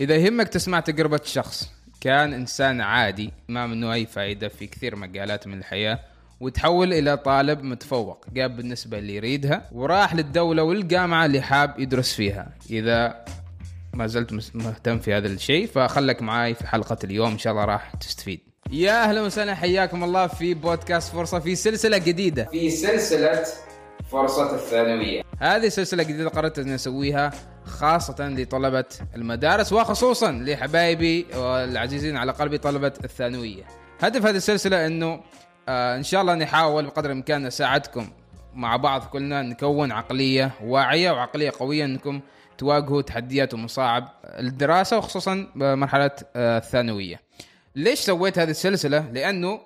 إذا يهمك تسمع تجربة شخص كان إنسان عادي ما منه أي فائدة في كثير مجالات من الحياة وتحول إلى طالب متفوق، جاب بالنسبة اللي يريدها وراح للدولة والجامعة اللي حاب يدرس فيها. إذا ما زلت مهتم في هذا الشيء فخلك معاي في حلقة اليوم إن شاء الله راح تستفيد. يا أهلا وسهلا، حياكم الله في بودكاست فرصة، في سلسلة جديدة في سلسلة فرصة الثانوية. هذه سلسلة جديدة قررت أن أسويها خاصة لطلبة المدارس وخصوصا لحبايبي والعزيزين على قلبي طلبة الثانوية. هدف هذه السلسلة أنه إن شاء الله نحاول بقدر الإمكان نساعدكم مع بعض، كلنا نكون عقلية واعية وعقلية قوية أنكم تواجهوا تحديات ومصاعب الدراسة وخصوصا مرحلة الثانوية. ليش سويت هذه السلسلة؟ لأنه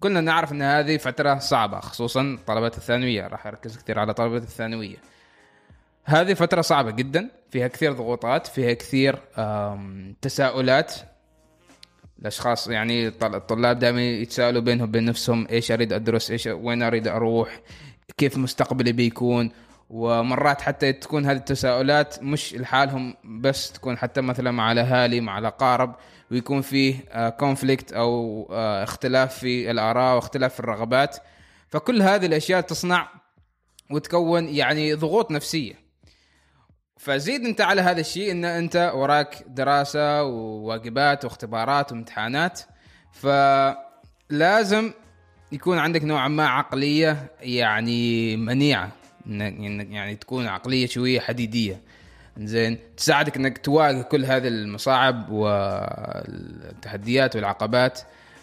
كلنا نعرف أن هذه فترة صعبة، خصوصا طلبة الثانوية، راح أركز كثير على طلبة الثانوية. هذه فترة صعبة جدا، فيها كثير ضغوطات، فيها كثير تساؤلات. الأشخاص يعني الطلاب دائما يتساءلوا بينهم بين نفسهم إيش أريد أدرس، إيش وين أريد أروح، كيف مستقبلي بيكون. ومرات حتى تكون هذه التساؤلات مش لحالهم بس، تكون حتى مثلا مع الأهالي مع الأقارب، ويكون فيه كونفليكت أو اختلاف في الآراء واختلاف في الرغبات. فكل هذه الأشياء تصنع وتكون يعني ضغوط نفسية. فزيد أنت على هذا الشيء أن أنت وراك دراسة وواجبات واختبارات وامتحانات، فلازم يكون عندك نوع ما عقلية يعني منيعة، يعني تكون عقلية شوية حديدية زين تساعدك انك تواجه كل هذه المصاعب والتحديات والعقبات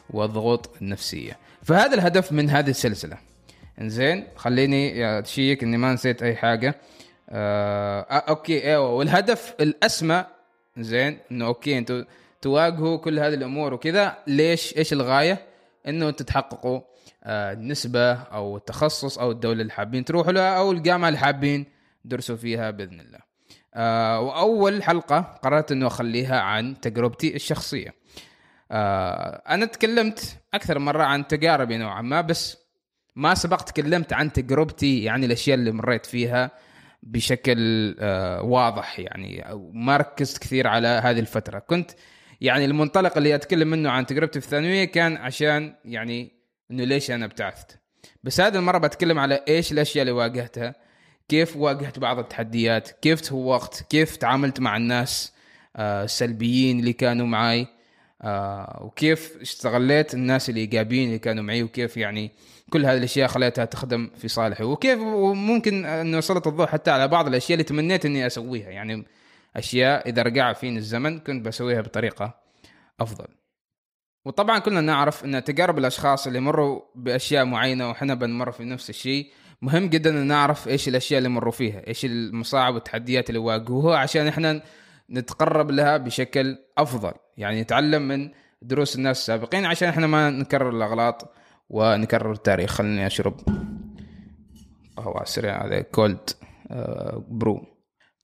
والضغوط النفسية. فهذا الهدف من هذه السلسلة. زين خليني اشيك اني ما نسيت اي حاجة. اوكي ايوه، والهدف الاسمى زين انه اوكي انتوا تواجهوا كل هذه الامور وكذا. ليش؟ ايش الغاية؟ انه تتحققوا النسبة أو التخصص أو الدولة اللي حابين تروحوا لها أو الجامعة اللي حابين درسوا فيها بإذن الله. وأول حلقة قررت أنه أخليها عن تجربتي الشخصية. أنا تكلمت أكثر مرة عن تجاربي نوعا ما، بس ما سبق تكلمت عن تجربتي، يعني الأشياء اللي مريت فيها بشكل واضح، يعني ما ركزت كثير على هذه الفترة. كنت يعني المنطلق اللي أتكلم منه عن تجربتي في الثانوية كان عشان يعني إنه ليش أنا ابتعثت، بس هذه المرة بتكلم على إيش الأشياء اللي واجهتها، كيف واجهت بعض التحديات، كيف تهوقت، كيف تعاملت مع الناس السلبيين اللي كانوا معي، وكيف استغليت الناس الإيجابيين اللي كانوا معي، وكيف يعني كل هذه الأشياء خليتها تخدم في صالحي، وكيف ممكن أن وصلت الضوء حتى على بعض الأشياء اللي تمنيت إني أسويها، يعني أشياء إذا رجع فيني الزمن كنت بسويها بطريقة أفضل. وطبعا كلنا نعرف ان تجارب الاشخاص اللي مروا باشياء معينه وحنا بنمر في نفس الشيء، مهم جدا ان نعرف ايش الاشياء اللي مروا فيها، ايش المصاعب والتحديات اللي واجهوها، عشان احنا نتقرب لها بشكل افضل، يعني نتعلم من دروس الناس السابقين عشان احنا ما نكرر الاغلاط ونكرر التاريخ. خليني اشرب قهوه على السريع، هذا كولد برو.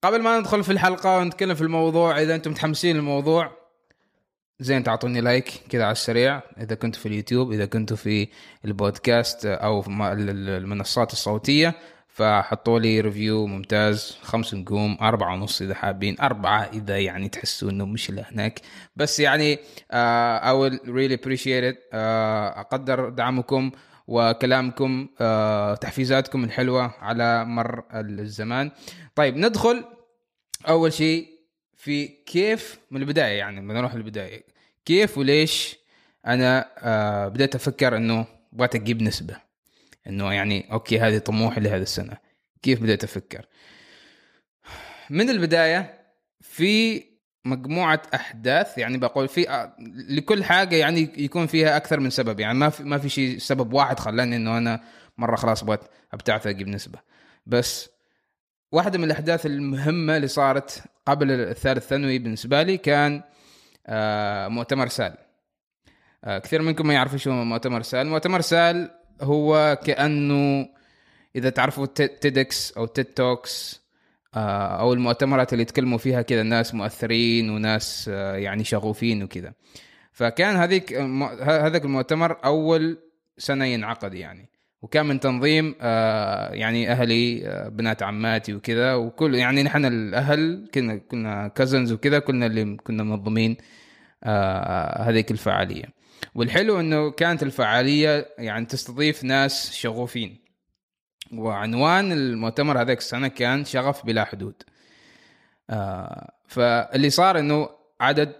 قبل ما ندخل في الحلقه ونتكلم في الموضوع، اذا انتم متحمسين للموضوع زين تعطوني لايك كذا على السريع، إذا كنتوا في اليوتيوب، إذا كنتوا في البودكاست أو في المنصات الصوتية، فحطوا لي ريفيو ممتاز، 5 نجوم، 4.5 إذا حابين، 4 إذا يعني تحسوا إنه مش لهناك، بس يعني I will really appreciate it. أقدر دعمكم وكلامكم، تحفيزاتكم الحلوة على مر الزمان. طيب ندخل أول شيء في كيف من البداية، يعني بنروح للبداية كيف وليش أنا بدأت أفكر أنه بغيت أجيب نسبة، أنه يعني أوكي هذه طموحي لهذه السنة. كيف بدأت أفكر؟ من البداية في مجموعة أحداث، يعني بقول في لكل حاجة يعني يكون فيها أكثر من سبب، يعني ما في شيء سبب واحد خلاني أنه أنا مرة خلاص بغيت أبتعث أجيب نسبة. بس واحدة من الأحداث المهمة اللي صارت قبل الثالث ثانوي بالنسبة لي كان مؤتمر سال. كثير منكم ما يعرفوا شو مؤتمر سال. مؤتمر سال هو كأنه إذا تعرفوا تيدكس أو تيد توكس أو المؤتمرات اللي يتكلموا فيها كذا ناس مؤثرين وناس يعني شغوفين وكذا. فكان هذاك المؤتمر أول سنة ينعقد، يعني وكان من تنظيم يعني أهلي بنات عماتي وكذا، وكل يعني نحن الأهل كنا كازنز وكذا، كنا اللي كنا منظمين هذيك الفعالية. والحلو أنه كانت الفعالية يعني تستضيف ناس شغوفين، وعنوان المؤتمر هذاك السنة كان شغف بلا حدود. فاللي صار أنه عدد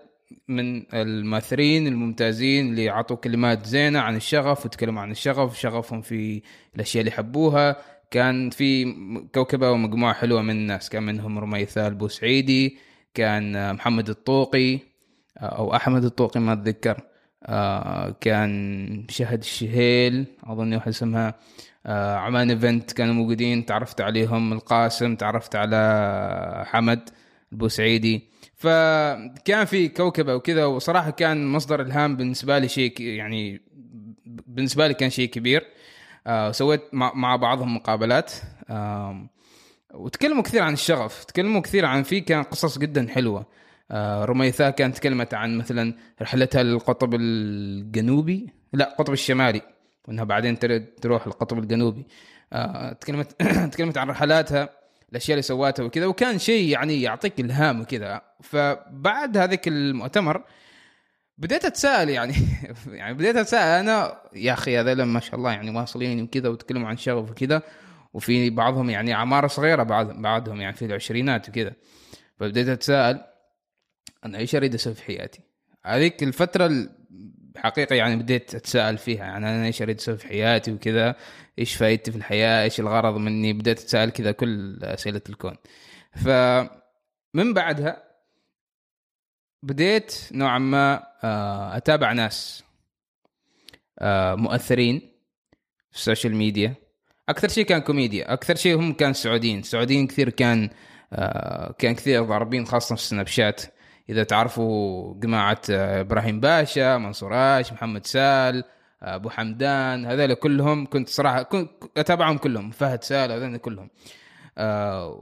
من الممثلين الممتازين اللي عطوا كلمات زينة عن الشغف وتكلموا عن الشغف، شغفهم في الأشياء اللي حبوها. كان في كوكبة ومجموعة حلوة من الناس، كان منهم رميثة البوسعيدي، كان محمد الطوقي أو أحمد الطوقي ما أتذكر، كان شهد الشهيل أظن واحد اسمها، عمان إيفنت كانوا موجودين تعرفت عليهم، القاسم تعرفت على حمد البوسعيدي. فكان في كوكبة وكذا، وصراحة كان مصدر إلهام بالنسبة لي، شيء يعني بالنسبة لي كان شيء كبير. سويت مع بعضهم مقابلات، وتكلموا كثير عن الشغف، تكلموا كثير عن فيه، كان قصص جدا حلوة. رميثا كانت تكلمت عن مثلا رحلتها للقطب الجنوبي، لا قطب الشمالي، وأنها بعدين تروح للقطب الجنوبي. تكلمت عن رحلاتها، الأشياء اللي سواتها وكذا، وكان شيء يعني يعطيك إلهام وكذا. فبعد هذاك المؤتمر بديت أتساءل يعني بديت أتساءل أنا، يا أخي هذا لما شاء الله يعني واصلين وكذا وتكلموا عن شغف وكذا، وفي بعضهم يعني عمارة صغيرة، بعضهم يعني في العشرينات وكذا. فبديت أتساءل أنا إيش أريد أسوي في حياتي هذيك الفترة حقيقة، يعني بديت أتساءل فيها يعني أنا إيش أريد أسوي في حياتي وكذا، إيش فايدتي في الحياة، إيش الغرض مني، بديت أتساءل كذا كل أسئلة الكون. فمن بعدها بديت نوعا ما أتابع ناس مؤثرين في السوشيال ميديا. أكثر شيء كان كوميديا، أكثر شيء هم كان سعوديين كثير، كان كثير ضاربين خاصة في السناب شات. إذا تعرفوا جماعة إبراهيم باشا، منصور آيش، محمد سال، أبو حمدان، هذول كلهم كنت صراحة كنت أتابعهم كلهم، فهد سال، هذول كلهم.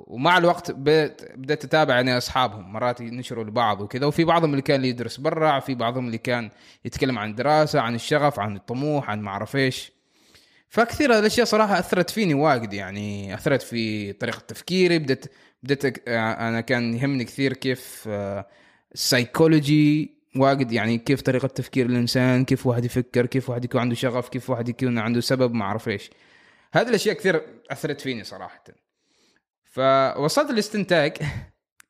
ومع الوقت بدأت أتابع يعني أصحابهم، مرات ينشروا لبعض وكذا، وفي بعضهم اللي كان يدرس برا، في بعضهم اللي كان يتكلم عن دراسة، عن الشغف، عن الطموح، عن معرفيش. فكثير هذه الأشياء صراحة أثرت فيني واجد، يعني أثرت في طريقة تفكيري. بدأت أنا كان يهمني كثير كيف السايكولوجي واجد، يعني كيف طريقة تفكير الإنسان، كيف واحد يفكر، كيف واحد يكون عنده شغف، كيف واحد يكون عنده سبب، ما أعرف إيش. هذه الأشياء كثير أثرت فيني صراحة. فوصلت الاستنتاج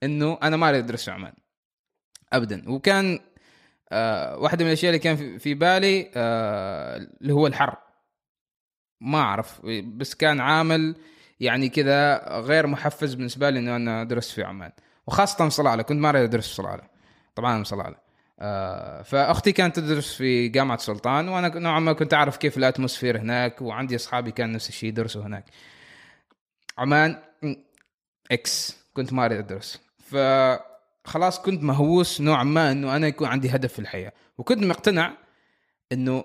إنه أنا ما أريد أدرس في عمان أبدا. وكان واحدة من الأشياء اللي كان في بالي اللي هو الحر، ما أعرف، بس كان عامل يعني كذا غير محفز بالنسبة لي إنه أنا أدرس في عمان، وخاصة في صلالة. كنت ما أريد أدرس في صلالة، طبعاً في صلالة. فأختي كانت تدرس في جامعة سلطان، وأنا نوعاً ما كنت أعرف كيف الأتموسفير هناك، وعندي أصحابي كان نفس الشيء يدرسوا هناك. عمان إكس كنت ما أريد أدرس. فخلاص كنت مهووس نوعاً ما إنه أنا يكون عندي هدف في الحياة، وكنت مقتنع إنه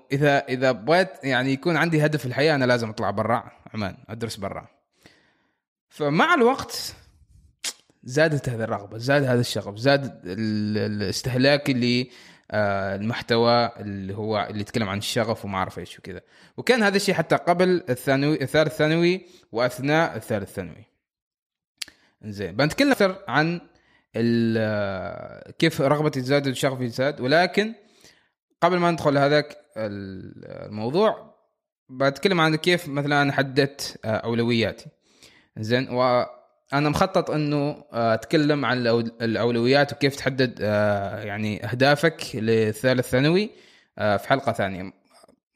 إذا بغيت يعني يكون عندي هدف في الحياة أنا لازم أطلع برا عمان، أدرس برا. فمع الوقت زادت هذه الرغبة، زاد هذا الشغف، زاد الاستهلاك اللي المحتوى اللي هو اللي يتكلم عن الشغف وما أعرف إيش وكذا. وكان هذا الشيء حتى قبل الثالث ثانوي وأثناء الثالث ثانوي. إنزين بنتكلم أكثر عن كيف رغبتي تزاد وشغفي زاد، ولكن قبل ما ندخل هذاك الموضوع بتكلم عن كيف مثلا أنا حددت أولوياتي. إنزين أنا مخطط أنه أتكلم عن الأولويات وكيف تحدد يعني أهدافك للثالث ثانوي في حلقة ثانية.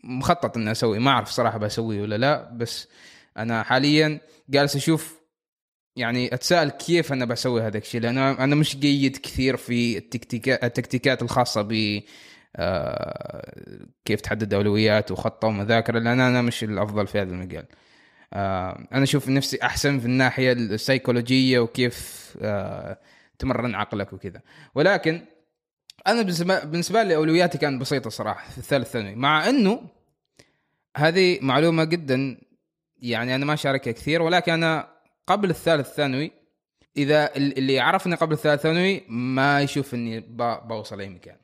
مخطط أن أسوي، ما أعرف صراحة بسوي ولا لا، بس أنا حاليا جالس أشوف يعني أتساءل كيف أنا بسوي هذا الشيء، لأن أنا مش جيد كثير في التكتيكات الخاصة ب كيف تحدد أولويات وخطة ومذاكرة، لأن أنا مش الأفضل في هذا المجال. أنا أشوف نفسي أحسن في الناحية السيكولوجية وكيف تمرن عقلك وكذا. ولكن أنا بالنسبة لي أولوياتي كانت بسيطة صراحة في الثالث ثانوي، مع أنه هذه معلومة جدا يعني أنا ما شاركها كثير، ولكن أنا قبل الثالث ثانوي إذا اللي عرفني قبل الثالث ثانوي ما يشوف أني بوصل أي مكان.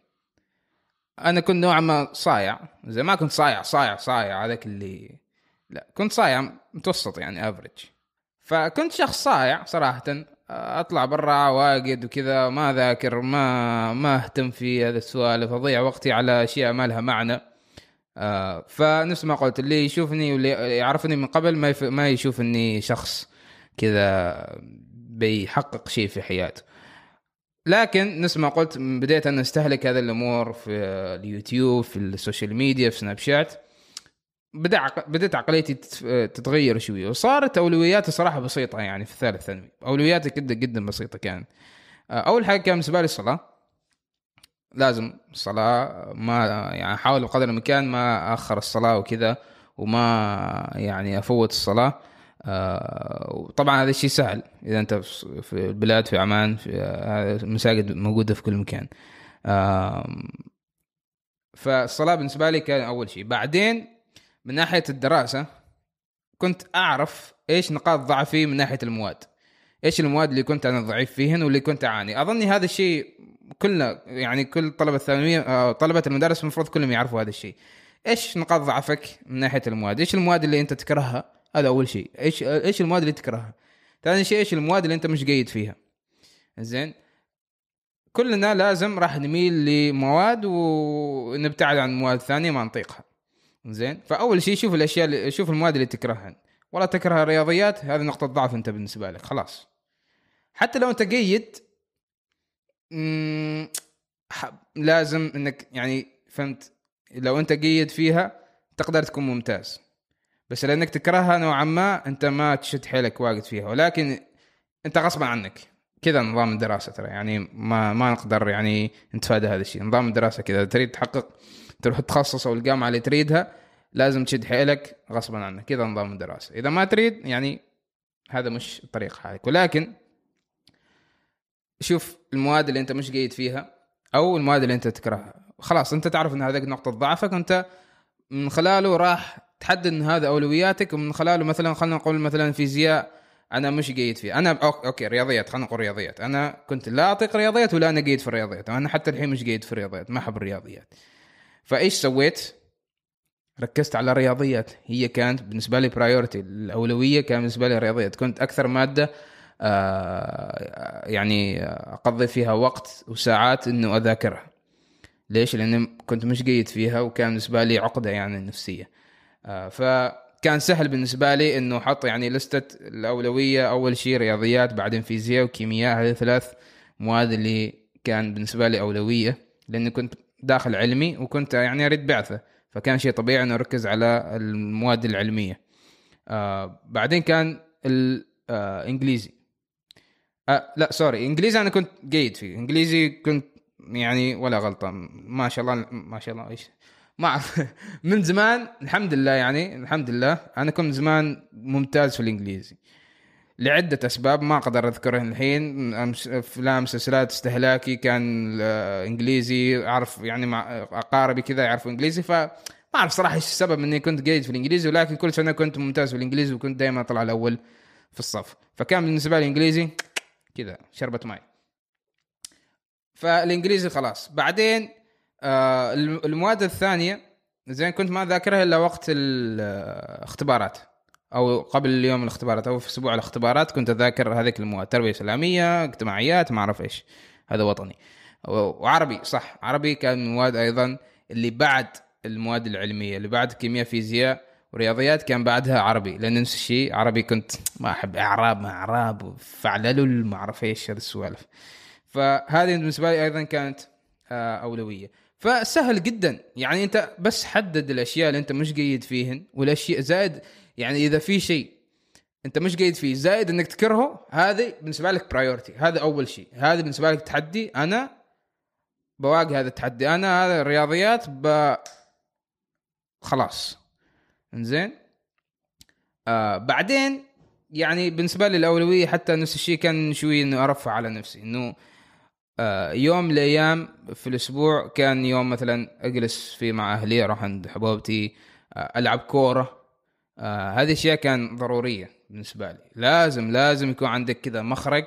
أنا كنت نوعا ما صايع، زي ما كنت صايع هذاك اللي لا كنت صايم متوسط يعني افريج. فكنت شخص صايع صراحة، اطلع برا واجد وكذا، ما ذاكر، ما اهتم في هذا السوالف، اضيع وقتي على اشياء ما لها معنى. فنفس ما قلت، اللي يشوفني واللي يعرفني من قبل ما يشوف اني شخص كذا بيحقق شيء في حياته. لكن نفس ما قلت بديت ان استهلك هذه الامور في اليوتيوب، في السوشيال ميديا، في سناب شات. بدأت عقليتي تتغير شوي، وصارت أولوياتي صراحة بسيطة. يعني في الثالث ثانوي أولوياتي جدا جدا بسيطة. كان أول حاجة كان بالنسبة لي الصلاة، لازم الصلاة، ما يعني أحاول بقدر الإمكان ما أخر الصلاة وكذا، وما يعني أفوت الصلاة. وطبعا هذا الشيء سهل إذا أنت في البلاد، في عمان، في مساجد موجودة في كل مكان. فالصلاة بالنسبة لي كان أول شيء. بعدين من ناحية الدراسة كنت أعرف إيش نقاط ضعفي من ناحية المواد، إيش المواد اللي كنت أنا ضعيف فيهن واللي كنت أعاني. أظني هذا الشيء كلنا، يعني كل طلبة الثانوية، طلبة المدارس المفروض كلهم يعرفوا هذا الشيء. إيش نقاط ضعفك من ناحية المواد، إيش المواد اللي أنت تكرهها، هذا أول شيء. إيش المواد اللي تكرهها. ثاني شيء إيش المواد اللي أنت مش جيد فيها. زين، كلنا لازم راح نميل لمواد ونبتعد عن مواد ثانية ما نطيقها. زين، فاول شيء شوف الاشياء، شوف المواد اللي تكرهها. ولا تكره الرياضيات، هذه نقطه ضعف انت بالنسبه لك، خلاص. حتى لو انت جيد لازم انك يعني فهمت، لو انت جيد فيها تقدر تكون ممتاز، بس لانك تكرهها نوعا ما انت ما تشد حيلك واجد فيها، ولكن انت غصبا عنك كذا. نظام الدراسه ترى يعني ما نقدر يعني نتفادى هذا الشيء. نظام الدراسه كذا، تريد تحقق تروح تخصص أو الجامعة اللي تريدها لازم تشد حيلك غصبا عنك، كذا نظام الدراسة. إذا ما تريد يعني هذا مش طريق حالك. ولكن شوف المواد اللي أنت مش جيد فيها أو المواد اللي أنت تكرهها، خلاص أنت تعرف أن هذا نقطة ضعفك، أنت من خلاله راح تحدد أن هذا أولوياتك. ومن خلاله مثلا خلنا نقول مثلا فيزياء أنا مش جيد فيه، أنا أوكي رياضيات، خلنا نقول رياضيات، أنا كنت لا أطيق رياضيات ولا أنا جيد في الرياضيات، أنا حتى الحين مش جيد في الرياضيات، ما أحب الرياضيات. فايش سويت؟ ركزت على الرياضيات، هي كانت بالنسبه لي برايورتي، الاولويه كان بالنسبه لي الرياضيات. كنت اكثر ماده يعني اقضي فيها وقت وساعات انه اذاكرها. ليش؟ لان كنت مش جيد فيها وكان بالنسبه لي عقده يعني نفسيه. فكان سهل بالنسبه لي انه احط يعني لستة الاولويه، اول شيء رياضيات، بعدين فيزياء وكيمياء، هذه ثلاث مواد اللي كان بالنسبه لي اولويه، لان كنت داخل علمي وكنت يعني أريد بعثة، فكان شيء طبيعي أن أركز على المواد العلمية. بعدين كان الإنجليزي، لا سوري، إنجليزي أنا كنت جيد فيه، إنجليزي كنت يعني ولا غلطة، ما شاء الله ما شاء الله، إيش ما أعرف من زمان الحمد لله، يعني الحمد لله أنا كنت زمان ممتاز في الإنجليزي لعدة أسباب ما أقدر أذكرهن الحين. أفلام، مسلسلات، استهلاكي كان إنجليزي، أعرف يعني مع أقاربي كذا يعرفوا إنجليزي، فما أعرف صراحة إيش السبب إني كنت جيد في الإنجليزي، ولكن كل سنة كنت ممتاز في الإنجليزي وكنت دائما أطلع الأول في الصف. فكان بالنسبة لي إنجليزي كذا شربت ماء، فالإنجليزي خلاص. بعدين المواد الثانية زين كنت ما ذاكرها إلا وقت الاختبارات أو قبل اليوم الاختبارات أو في أسبوع الاختبارات، كنت أذاكر هذيك المواد، تربية إسلامية، اجتماعيات، ما أعرف إيش، هذا وطني، وعربي. صح، عربي كان من مواد أيضا اللي بعد المواد العلمية، اللي بعد كيمياء فيزياء ورياضيات كان بعدها عربي، لأن نفس الشيء عربي كنت ما أحب أعراب، ما أعراب وفعلل ما أعرف إيش هذا السوالف. فهذه بالنسبة لي أيضا كانت أولوية. فسهل جدا يعني أنت بس حدد الأشياء اللي أنت مش جيد فيهن، والأشياء زائد يعني إذا في شيء أنت مش جيد فيه زائد أنك تكرهه، هذه بالنسبة لك برايورتي، هذا أول شيء، هذا بالنسبة لك تحدي. أنا بواجه هذا التحدي، أنا هذا الرياضيات خلاص إنزين. بعدين يعني بالنسبة لي الأولوية حتى نفس الشيء كان شوي إنه أرفع على نفسي، إنه يوم لأيام في الأسبوع كان يوم مثلا أجلس فيه مع أهلي، أروح عند حبابتي، ألعب كورة. هذه الأشياء كان ضرورية بالنسبة لي، لازم يكون عندك كذا مخرج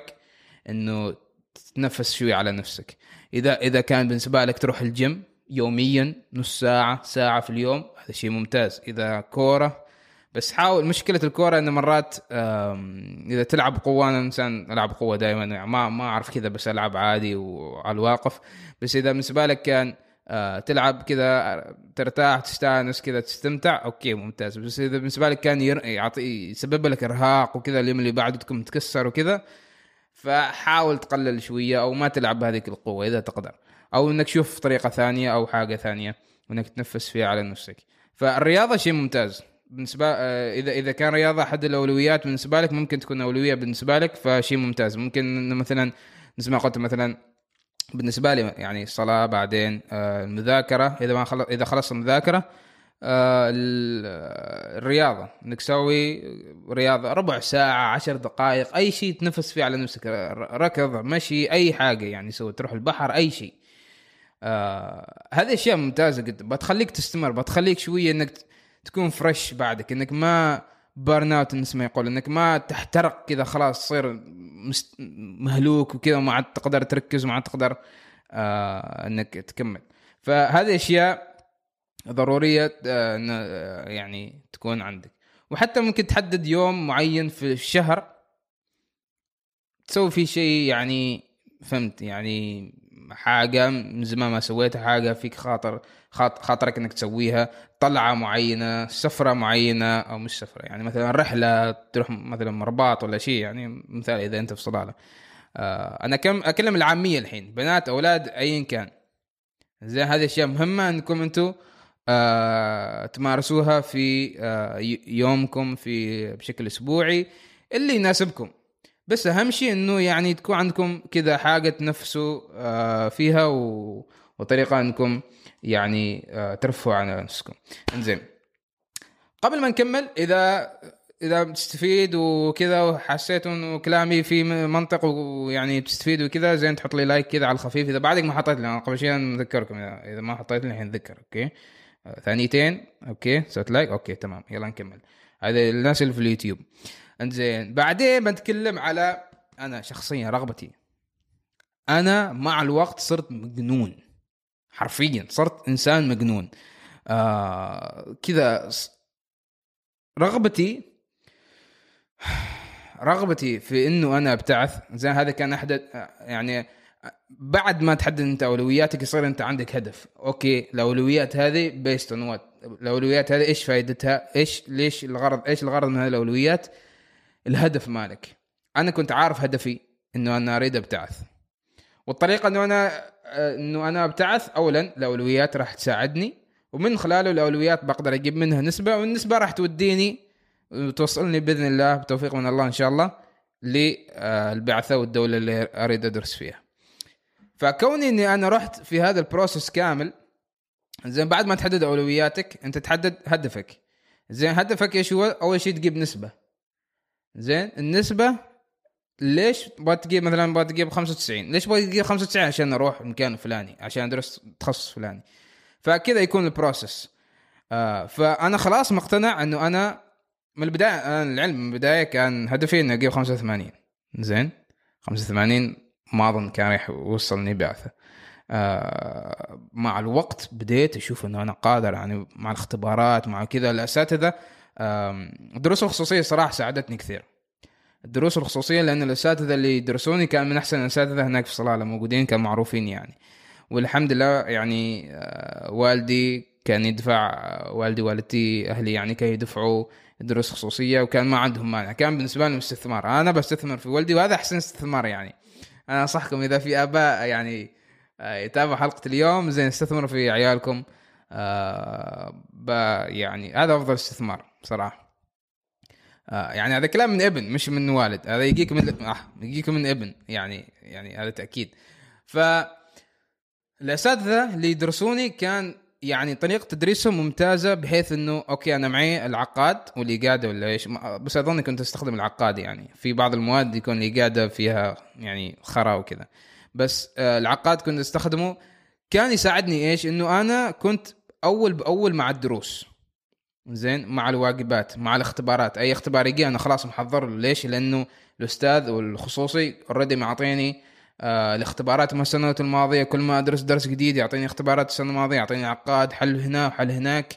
إنه تتنفس شوي على نفسك. إذا كان بالنسبة لك تروح الجيم يوميا نص ساعة ساعة في اليوم، هذا شيء ممتاز. إذا كورة بس حاول. مشكلة الكورة إنه مرات إذا تلعب قوة، أنا إنسان ألعب قوة دائما، يعني ما أعرف كذا بس ألعب عادي وعلى الواقف. بس إذا بالنسبة لك كان تلعب كذا ترتاح تستأنس كذا تستمتع، أوكي ممتاز. بس إذا بالنسبة لك كان يعطي يسبب لك إرهاق وكذا، اليوم اللي بعده تكون تكسر وكذا، فحاول تقلل شوية أو ما تلعب بهذيك القوة إذا تقدر، أو إنك تشوف طريقة ثانية أو حاجة ثانية وإنك تنفس فيها على نفسك. فالرياضة شيء ممتاز بالنسبة، إذا كان رياضة أحد الأولويات بالنسبة لك، ممكن تكون أولوية بالنسبة لك، فشيء ممتاز. ممكن مثلا نسمع قلت مثلا بالنسبة لي يعني الصلاة، بعدين المذاكرة، إذا خلصت المذاكرة الرياضة، إنك تسوي رياضة ربع ساعة 10 دقائق، أي شيء تنفس فيه على نفسك، ركض مشي أي حاجة يعني سوي، تروح البحر أي شيء. هذه أشياء ممتازة جدا، بتخليك تستمر، بتخليك شوية إنك تكون فريش بعدك، إنك ما بارن اوت الناس ما يقول، إنك ما تحترق كذا خلاص تصير مهلوك وكذا، وما عاد تقدر تركز وما عاد تقدر إنك تكمل. فهذه أشياء ضرورية يعني تكون عندك. وحتى ممكن تحدد يوم معين في الشهر تسوي فيه شيء، يعني فهمت يعني حاجة من زمان ما سويتها، حاجة فيك خاطرك إنك تسويها، طلعة معينة، سفرة معينة، أو مش سفرة يعني مثلا رحلة تروح مثلا مرباط ولا شيء، يعني مثال إذا أنت في صلالة. أنا أكلم العامية الحين، بنات أولاد أيا كان، زي هذه الأشياء مهمة أنكم أنتوا تمارسوها في يومكم في بشكل أسبوعي اللي يناسبكم. بس أهم شيء إنه يعني تكون عندكم كذا حاجة تنفسوا فيها وطريقة إنكم يعني ترفعوا عن نفسكم. إنزين قبل ما نكمل، إذا بتستفيد وكذا وحسيت إنه كلامي في منطق ويعني بتستفيد وكذا، زين تحط لي لايك كذا على الخفيف إذا بعدك ما حطيت لي. أنا قبل شيء نذكركم، إذا ما حطيت لي الحين نذكر، أوكي ثانيتين، أوكي سويت لايك، أوكي تمام يلا نكمل. هذا الناس اللي في اليوتيوب. انزين بعدين بنتكلم على انا شخصيا رغبتي. انا مع الوقت صرت مجنون، حرفيا صرت انسان مجنون كذا. رغبتي في انه انا ابتعث. زين هذا كان احد يعني بعد ما تحدد انت اولوياتك يصير انت عندك هدف. اوكي الاولويات هذه بيست اون وات، الاولويات هذه ايش فائدتها، ايش ليش الغرض، ايش الغرض من هذه الاولويات، الهدف مالك. انا كنت عارف هدفي انه انا اريد ابتعث، والطريقه انه انا ابتعث، اولا الاولويات راح تساعدني، ومن خلاله الاولويات بقدر اجيب منها نسبه، والنسبه راح توديني وتوصلني باذن الله بتوفيق من الله ان شاء الله للبعثه والدوله اللي اريد ادرس فيها. فكوني اني انا رحت في هذا البروسيس كامل. زين بعد ما تحدد اولوياتك انت تحدد هدفك. زين هدفك ايش هو؟ اول شيء تجيب نسبه. زين النسبه ليش تبغى تجيب؟ مثلا تبغى تجيب 95، ليش تبغى تجيب 95؟ عشان اروح مكان فلاني، عشان ادرس تخصص فلاني. فكذا يكون البروسيس. فانا خلاص مقتنع انه انا من البدايه، أنا العلم من البدايه كان هدفي اني اجيب 85. زين 85 ما أظن كان راح يوصلني بعثة. مع الوقت بديت أشوف إنه أنا قادر، يعني مع الاختبارات مع كذا الأساتذة. الدروس الخصوصية صراحة ساعدتني كثير، الدروس الخصوصية، لأن الأساتذة اللي يدرسوني كان من أحسن الأساتذة هناك في صلالة موجودين، كانوا معروفين يعني، والحمد لله يعني. والدي كان يدفع، والدي والدتي أهلي يعني كانوا يدفعوا دروس خصوصية، وكان ما عندهم مانع، كان بالنسبة لهم استثمار. أنا بستثمر في والدي وهذا أحسن استثمار يعني. أنا أنصحكم إذا في آباء يعني يتابعوا حلقة اليوم، زين استثمروا في عيالكم، يعني هذا أفضل استثمار صراحة. يعني هذا كلام من ابن مش من والد، هذا يجيك من ابن يعني هذا تأكيد. فالأساتذة اللي يدرسوني كان يعني طريقة تدريسهم ممتازة، بحيث إنه أوكي أنا معي العقاد والإجادة ولا إيش، بس أظن كنت أستخدم العقاد يعني في بعض المواد يكون الإجادة فيها يعني خرا وكذا، بس العقاد كنت أستخدمه. كان يساعدني إيش؟ إنه أنا كنت أول بأول مع الدروس، زين مع الواجبات، مع الاختبارات، أي اختبار يجي أنا خلاص محضر له. ليش؟ لأنه الأستاذ والخصوصي أوريدي معطيني الاختبارات من السنة الماضية، كل ما أدرس درس جديد يعطيني اختبارات السنة الماضية، يعطيني عقاد، حل هنا وحل هناك،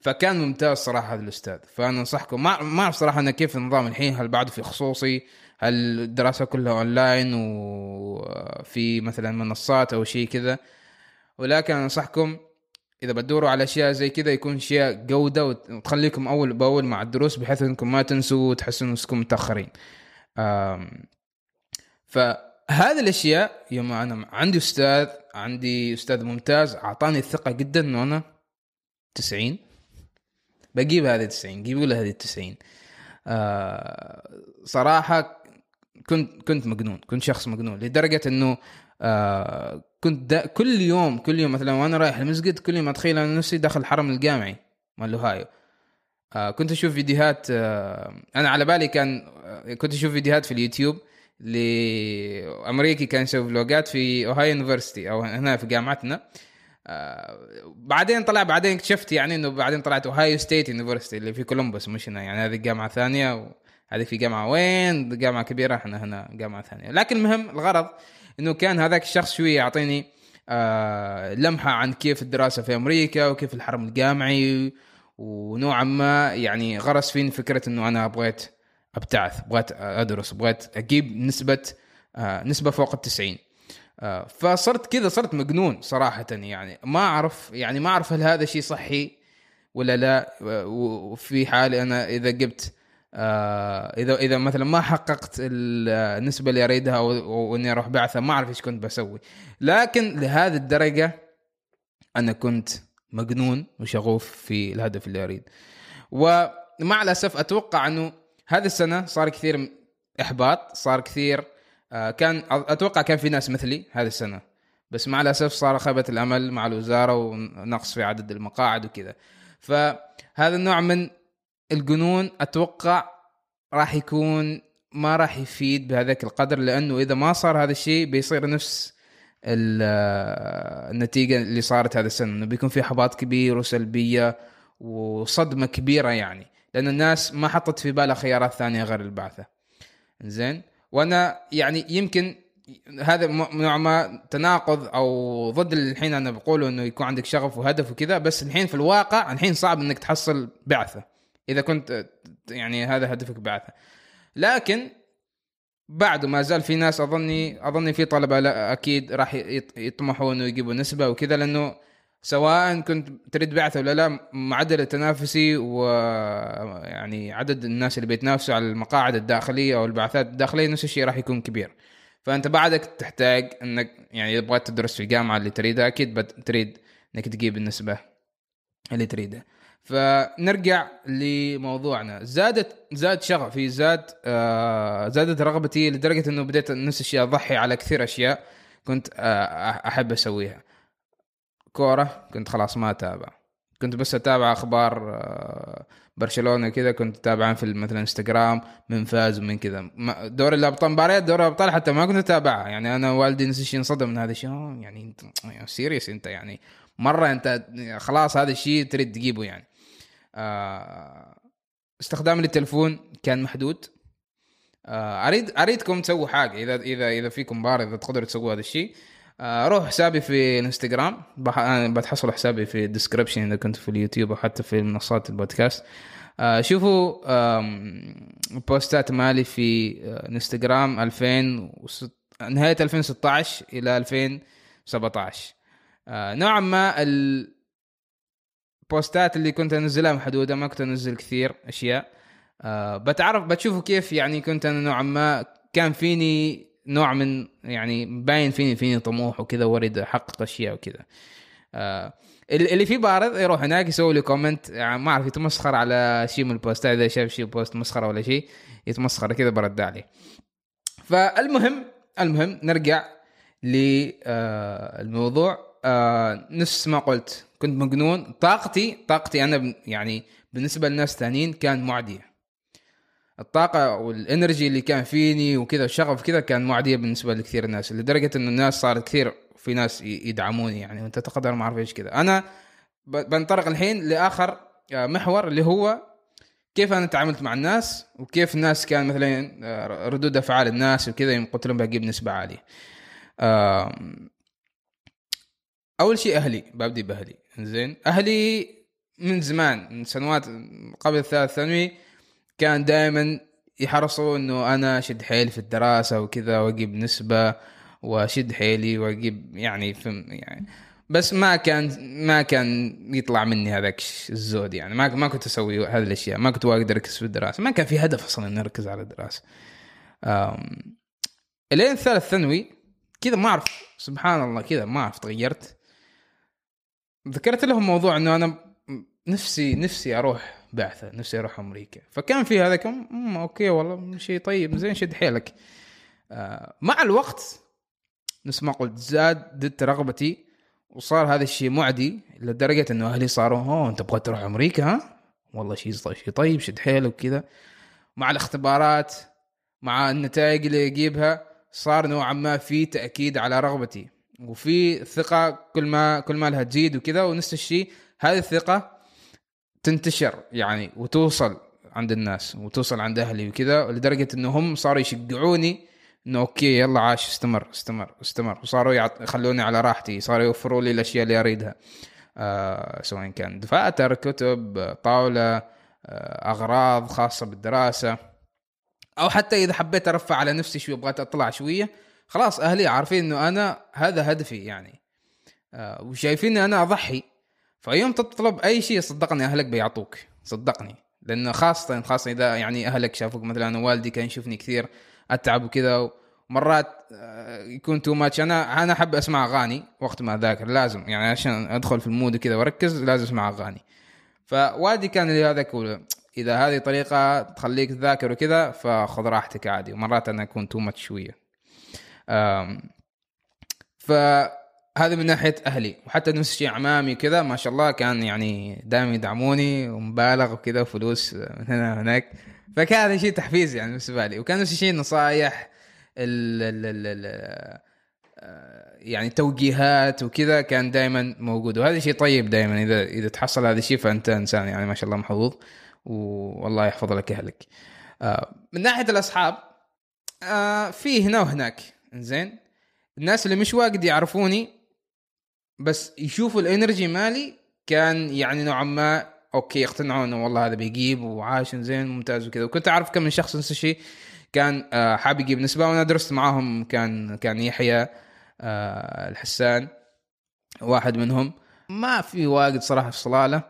فكان ممتاز صراحة هذا الأستاذ. فأنا أنصحكم، ما أعرف صراحة أنا كيف النظام الحين، هل بعده في خصوصي، هل الدراسة كلها أونلاين وفي مثلا منصات أو شيء كذا، ولكن أنصحكم إذا بتدوروا على أشياء زي كذا يكون أشياء جودة وتخليكم أول بأول مع الدروس، بحيث أنكم ما تنسوا وتحسنوا أنكم متأخرين. فهذه الأشياء يوم أنا عندي أستاذ ممتاز أعطاني الثقة جدا أنه أنا 90 بجيب هذه 90، جيبوا له هذه 90. صراحة كنت مجنون، كنت شخص مجنون لدرجة أنه كنت كل يوم مثلا وانا رايح المسجد كل يوم اتخيل انا نفسي داخل الحرم الجامعي مال اوهايو. كنت اشوف فيديوهات، انا على بالي كنت اشوف فيديوهات في اليوتيوب لامريكي كان يسوي فلوجات في اوهايو يونيفرسيتي او هنا في جامعتنا. بعدين اكتشفت يعني انه بعدين طلعت اوهايو ستيت يونيفرسيتي اللي في كولومبوس، مش هنا يعني، هذه جامعة ثانية، هذه في جامعة وين، جامعة كبيرة، احنا هنا جامعة ثانية. لكن المهم الغرض انه كان هذاك الشخص شويه يعطيني لمحه عن كيف الدراسه في امريكا وكيف الحرم الجامعي، ونوعا ما يعني غرس فيني فكره انه انا بغيت ابتعث، بغيت ادرس، بغيت اجيب نسبه فوق 90. فصرت كذا، صرت مجنون صراحه يعني. ما اعرف هل هذا شيء صحي ولا لا. وفي حال انا اذا جبت اذا مثلا ما حققت النسبه اللي اريدها او اني اروح بعثه، ما اعرف ايش كنت بسوي. لكن لهذه الدرجه انا كنت مجنون وشغوف في الهدف اللي اريد. ومع الاسف اتوقع انه هذه السنه صار كثير احباط، صار كثير كان اتوقع كان في ناس مثلي هذه السنه، بس مع الاسف صار خيبه الامل مع الوزاره ونقص في عدد المقاعد وكذا. فهذا النوع من الجنون أتوقع راح يكون ما راح يفيد بهذاك القدر، لأنه إذا ما صار هذا الشيء بيصير نفس النتيجة اللي صارت هذا السنة، إنه بيكون في حباط كبير وسلبية وصدمة كبيرة يعني، لأن الناس ما حطت في بالها خيارات ثانية غير البعثة. إنزين، وأنا يعني يمكن هذا نوع ما تناقض أو ضد اللي الحين أنا بقوله، إنه يكون عندك شغف وهدف وكذا، بس الحين في الواقع الحين صعب إنك تحصل بعثة إذا كنت يعني هذا هدفك بعثة. لكن بعده ما زال في ناس، أظني في طلبة أكيد راح يطمحوا إنه يجيبوا نسبة وكذا، لأنه سواء كنت تريد بعثة ولا لا، معدل التنافسي ويعني عدد الناس اللي بيتنافسوا على المقاعد الداخلية أو البعثات الداخلية نفس الشيء راح يكون كبير. فأنت بعدك تحتاج إنك يعني تبغى تدرس في الجامعة اللي تريدها، أكيد بتريد إنك تجيب النسبة اللي تريدها. فنرجع لموضوعنا، زاد شغفي، زادت رغبتي لدرجة أنه بدأت نفس الشيء أضحي على كثير أشياء كنت أحب أسويها. كورة كنت خلاص ما أتابع، كنت بس أتابع أخبار برشلونة كذا، كنت أتابعها في مثلا إنستغرام من فاز ومن كذا. دوري الأبطال، مباريات دوري الأبطال حتى ما كنت أتابعها يعني. أنا والدي نفس الشيء انصدم من هذا الشيء، يعني أنت سيريس، أنت يعني مرة أنت خلاص هذا الشيء تريد تجيبه يعني. استخدام التلفون كان محدود. اريدكم تسووا حاجه، اذا فيكم بار، اذا تقدروا تسووا هذا الشيء، روح حسابي في الانستغرام، بتحصلوا حسابي في الديسكربشن اذا كنت في اليوتيوب او حتى في منصات البودكاست. شوفوا بوستات مالي في انستغرام 2006، نهايه 2016 الى 2017. نوعا ما بوستات اللي كنت أنزلها محدودة، ما كنت أنزل كثير أشياء. بتشوفوا كيف يعني كنت أنا نوعا ما كان فيني نوع من يعني باين فيني طموح وكذا، واريد أحقق أشياء وكذا. اللي فيه بارد يروح هناك يسوي لي كومنت، يعني ما أعرف يتمسخر على شيء من البوستات، إذا شاف شيء بوست مسخرة ولا شيء يتمسخر كذا، برد عليه. فالمهم نرجع للموضوع. نفس ما قلت، كنت مجنون. طاقتي أنا يعني بالنسبة للناس الثانيين كان معدية، الطاقة والإنرجي اللي كان فيني وكذا، الشغف كذا كان معدية بالنسبة لكثير الناس، لدرجة إنه الناس صارت كثير، في ناس يدعموني يعني، وأنت تقدر ما أعرف إيش كذا. أنا بنطرق الحين لآخر محور، اللي هو كيف أنا تعاملت مع الناس، وكيف الناس كان مثلا ردود أفعال الناس وكذا، يوم قلت لهم بجيب نسبة عالية. أول شيء أهلي، ببدأ بأهلي. زين، أهلي من زمان من سنوات قبل الثالث ثانوي كان دائما يحرصوا انه انا شد حيل في الدراسة وكذا واجيب نسبة وشد حيلي واجيب يعني فهم يعني بس ما كان يطلع مني هذاك الزود يعني ما كنت اسوي هذه الاشياء ما كنت واقدر اركز في الدراسة ما كان في هدف اصلا اني اركز على الدراسة الين ثالث ثانوي كذا ما اعرف سبحان الله كذا ما اعرف تغيرت ذكرت لهم موضوع انه انا نفسي اروح بعثة نفسي اروح امريكا فكان في هذا كم اوكي والله شيء طيب زين شد حيلك مع الوقت نفس ما قلت زادت رغبتي وصار هذا الشيء معدي لدرجة انه اهلي صاروا هون انت بغيت تروح امريكا ها والله شيء طيب شد حيلك وكذا مع الاختبارات مع النتائج اللي يجيبها صار نوعا ما في تأكيد على رغبتي وفي ثقة كل ما لها تزيد وكذا ونفس الشيء هذه الثقة تنتشر يعني وتوصل عند الناس وتوصل عند أهلي وكذا لدرجة إنهم صاروا يشجعوني إنه أوكي يلا عاش استمر وصاروا يخلوني على راحتي صاروا يوفروا لي الأشياء اللي أريدها سواء كان دفاتر كتب طاولة أغراض خاصة بالدراسة أو حتى إذا حبيت أرفع على نفسي شوي بغيت أطلع شوية خلاص أهلي عارفين إنه أنا هذا هدفي يعني وشايفين أنا أضحي فيوم تطلب أي شيء صدقني أهلك بيعطوك صدقني لأنه خاصة إذا يعني أهلك شافوك مثلا والدي كان يشوفني كثير أتعب وكذا مرات يكون تو ماتش أنا أحب أسمع أغاني وقت ما أذاكر لازم يعني عشان أدخل في المود وكذا وأركز لازم أسمع أغاني فوالدي كان لي هذا كله إذا هذه طريقة تخليك تذاكر وكذا فخذ راحتك عادي ومرات أنا أكون تو ماتش شوية فهذا من ناحية أهلي وحتى نفس الشيء عمامي كذا ما شاء الله كان يعني دائما يدعموني ومبالغ وكذا وفلوس من هنا هناك فكان شيء تحفيز يعني بالنسبة لي وكان نفس الشيء نصائح يعني توجيهات وكذا كان دائما موجود وهذا شيء طيب دائما إذا تحصل هذا الشيء فأنت إنسان يعني ما شاء الله محظوظ والله يحفظ لك أهلك من ناحية الأصحاب في هنا وهناك زين الناس اللي مش واجد يعرفوني بس يشوفوا الانرجي مالي كان يعني نوعا ما اوكي يقتنعوا انه والله هذا بيجيب وعاش زين ممتاز وكذا وكنت اعرف كم من شخص نفس الشيء كان حاب يجيب نسبة وانا درست معاهم كان يحيى الحسان واحد منهم ما في واجد صراحة في صلالة